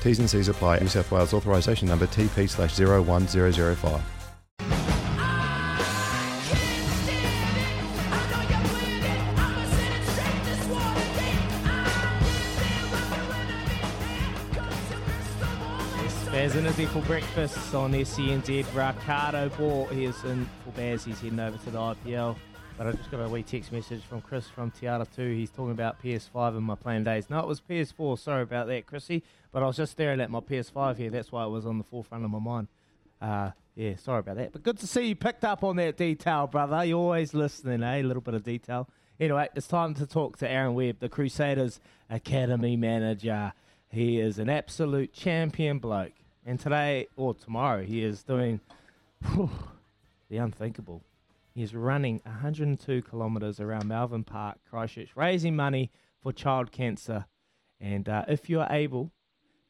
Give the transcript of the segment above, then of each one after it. T's and C's apply. New South Wales authorisation number TP/01005. Bears Energy for breakfast on SCNZ. Ricardo Ball, he is in for Bears. He's heading over to the IPL. But I just got a wee text message from Chris from Tiara Two. He's talking about PS5 and my playing days. No, it was PS4. Sorry about that, Chrissy. But I was just staring at my PS5 here. That's why it was on the forefront of my mind. Yeah, sorry about that. But good to see you picked up on that detail, brother. You're always listening, eh? A little bit of detail. Anyway, it's time to talk to Aaron Webb, the Crusaders Academy manager. He is an absolute champion bloke. And today, or tomorrow, he is doing the unthinkable. He's running 102 kilometres around Malvern Park, Christchurch, raising money for child cancer. And if you are able,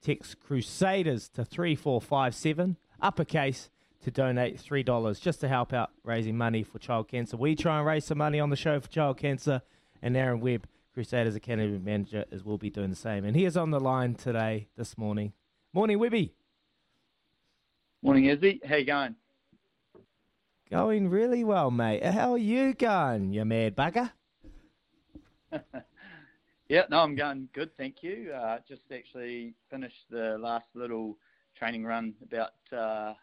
text Crusaders to 3457, uppercase, to donate $3 just to help out raising money for child cancer. We try and raise some money on the show for child cancer. And Aaron Webb, Crusaders Academy Manager, will be doing the same. And he is on the line today, this morning. Morning, Webby. Morning, Izzy. How you going? Going really well, mate. How are you going, you mad bugger? Yeah, I'm going good, thank you. Just actually finished the last little training run about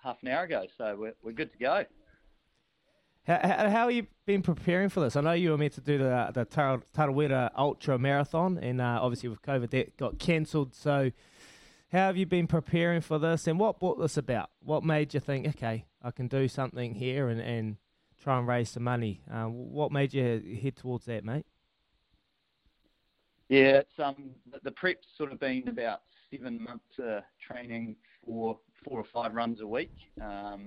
half an hour ago, so we're good to go. How have you been preparing for this? I know you were meant to do the Tarawera Ultra Marathon, and obviously with COVID that got cancelled, so how have you been preparing for this, and what brought this about? What made you think, okay, I can do something here and try and raise some money? What made you head towards that, mate? Yeah, it's the prep's sort of been about 7 months training for 4 or 5 runs a week. Nice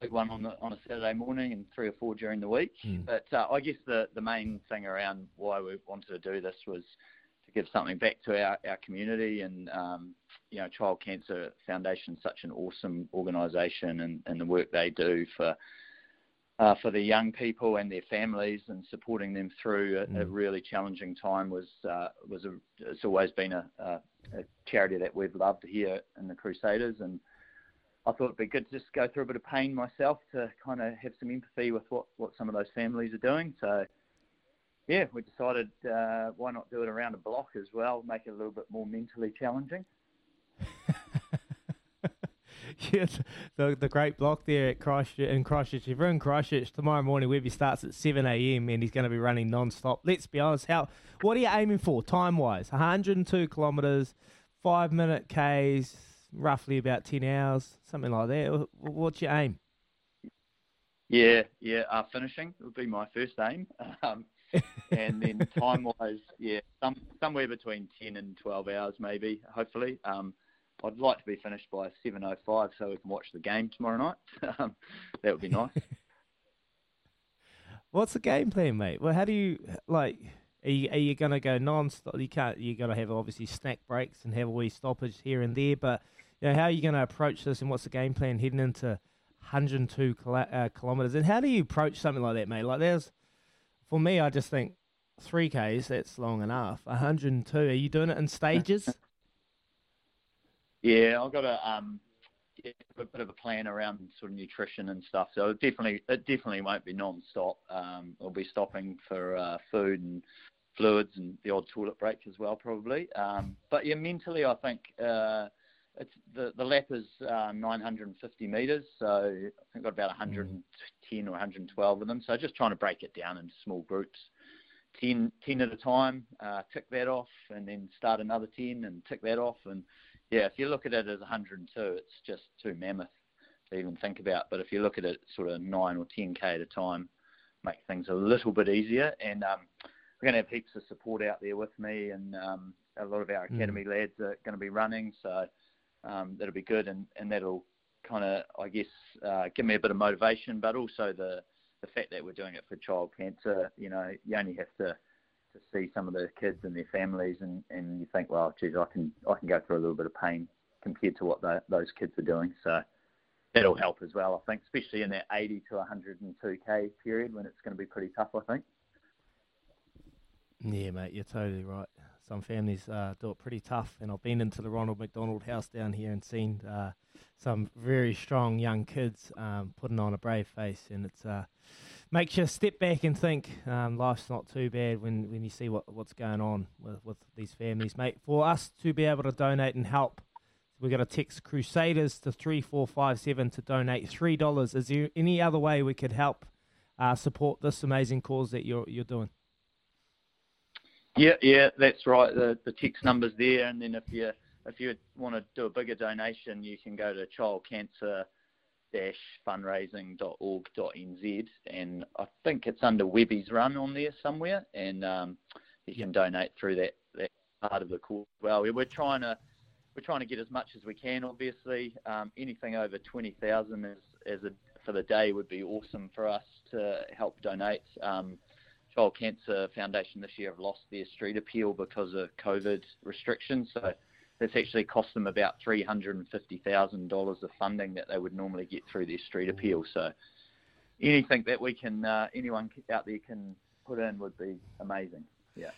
big one on a Saturday morning and 3 or 4 during the week. But I guess the main thing around why we wanted to do this was to give something back to our community, and Child Cancer Foundation is such an awesome organisation, and the work they do for the young people and their families and supporting them through a really challenging time it's always been a charity that we've loved here in the Crusaders, and I thought it'd be good to just go through a bit of pain myself to kind of have some empathy with what some of those families are doing. So yeah, we decided why not do it around a block as well, make it a little bit more mentally challenging. Yes, the great block there at Christchurch. If you're in Christchurch, tomorrow morning Webby starts at 7 a.m. and he's going to be running non-stop. Let's be honest, what are you aiming for time-wise? 102 kilometres, 5-minute Ks, roughly about 10 hours, something like that. What's your aim? Yeah, finishing would be my first aim. And then time-wise, yeah, somewhere between 10 and 12 hours maybe, hopefully. I'd like to be finished by 7:05 so we can watch the game tomorrow night. That would be nice. What's the game plan, mate? Well, how do you are you going to go non-stop? You got to have obviously snack breaks and have a wee stoppage here and there, but know, how are you going to approach this, and what's the game plan heading into 102 kilometres? And how do you approach something like that, mate? Like, there's, for me, I just think 3Ks, that's long enough. 102, are you doing it in stages? Yeah, I've got a bit of a plan around sort of nutrition and stuff. So it definitely won't be non-stop. I'll be stopping for food and fluids and the odd toilet break as well, probably. But yeah, mentally, I think it's the lap is 950 metres. So I think I've got about 110 or 112 of them. So just trying to break it down into small groups. 10 at a time, tick that off, and then start another 10 and tick that off. And yeah, if you look at it as 102, it's just too mammoth to even think about. But if you look at it sort of 9 or 10K at a time, make things a little bit easier. And we're going to have heaps of support out there with me, and a lot of our academy lads are going to be running. So that'll be good, and that'll kind of, I guess, give me a bit of motivation, but also the fact that we're doing it for child cancer. You know, you only have to see some of the kids and their families, and you think, well, geez, I can go through a little bit of pain compared to what those kids are doing. So that'll help as well, I think, especially in that 80 to 102K period when it's going to be pretty tough, I think. Yeah, mate, you're totally right. Some families do it pretty tough, and I've been into the Ronald McDonald House down here and seen some very strong young kids putting on a brave face, and it makes you step back and think life's not too bad when you see what's going on with these families, mate. For us to be able to donate and help, we've got to text Crusaders to 3457 to donate $3. Is there any other way we could help support this amazing cause that you're doing? Yeah, that's right. The text number's there, and then if you want to do a bigger donation, you can go to childcancer-fundraising.org.nz, and I think it's under Webby's Run on there somewhere, and you can donate through that part of the call. Well, we're trying to get as much as we can. Obviously, anything over 20,000 for the day would be awesome for us to help donate. Child Cancer Foundation this year have lost their street appeal because of COVID restrictions, so that's actually cost them about $350,000 of funding that they would normally get through their street appeal. So anything that we can, anyone out there can put in would be amazing. Yeah.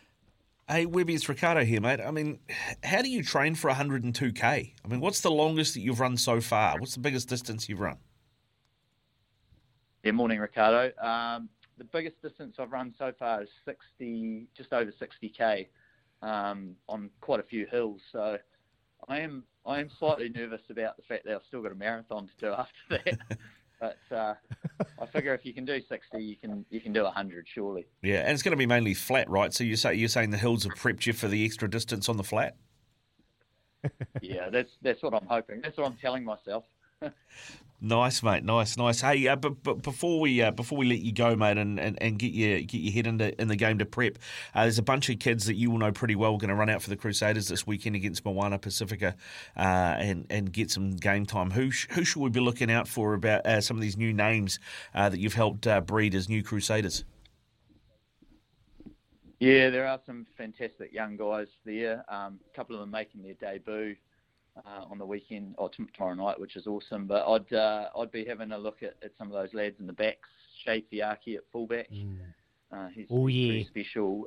Hey, Webby, it's Ricardo here, mate. I mean, how do you train for 102K? I mean, what's the longest that you've run so far? What's the biggest distance you've run? Yeah, morning, Ricardo. The biggest distance I've run so far is just over 60K on quite a few hills. So I am slightly nervous about the fact that I've still got a marathon to do after that. But I figure if you can do 60, you can do 100 surely. Yeah, and it's going to be mainly flat, right? So you're saying the hills have prepped you for the extra distance on the flat? Yeah, that's what I'm hoping. That's what I'm telling myself. Nice, mate. Nice. Hey, but before we let you go, mate, and get your head in the game to prep, there's a bunch of kids that you will know pretty well going to run out for the Crusaders this weekend against Moana Pacifica, and get some game time. Who should we be looking out for about some of these new names that you've helped breed as new Crusaders? Yeah, there are some fantastic young guys there. A couple of them making their debut on the weekend or tomorrow night, which is awesome. But I'd be having a look at some of those lads in the backs. Shay Fiaki at fullback, he's pretty special.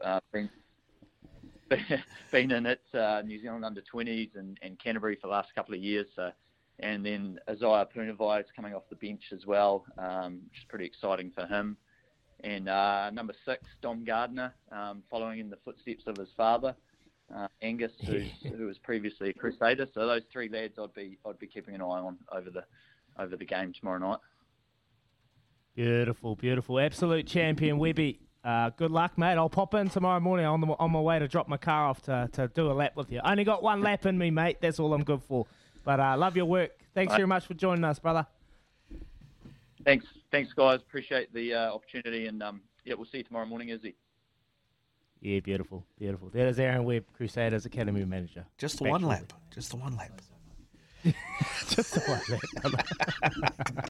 Been in it New Zealand under 20s and Canterbury for the last couple of years. So, and then Isaiah Punivai is coming off the bench as well, which is pretty exciting for him. And number 6, Dom Gardner, following in the footsteps of his father. Angus, who was previously a Crusader, so those three lads I'd be keeping an eye on over the game tomorrow night. Beautiful, absolute champion, Webby. Good luck, mate. I'll pop in tomorrow morning on my way to drop my car off to do a lap with you. I only got one lap in me, mate. That's all I'm good for. But love your work. Thanks very much for joining us, brother. Thanks, guys. Appreciate the opportunity, and we'll see you tomorrow morning, Izzy. Yeah, beautiful. That is Aaron Webb, Crusaders Academy Manager. Just the one lap. Just the one lap.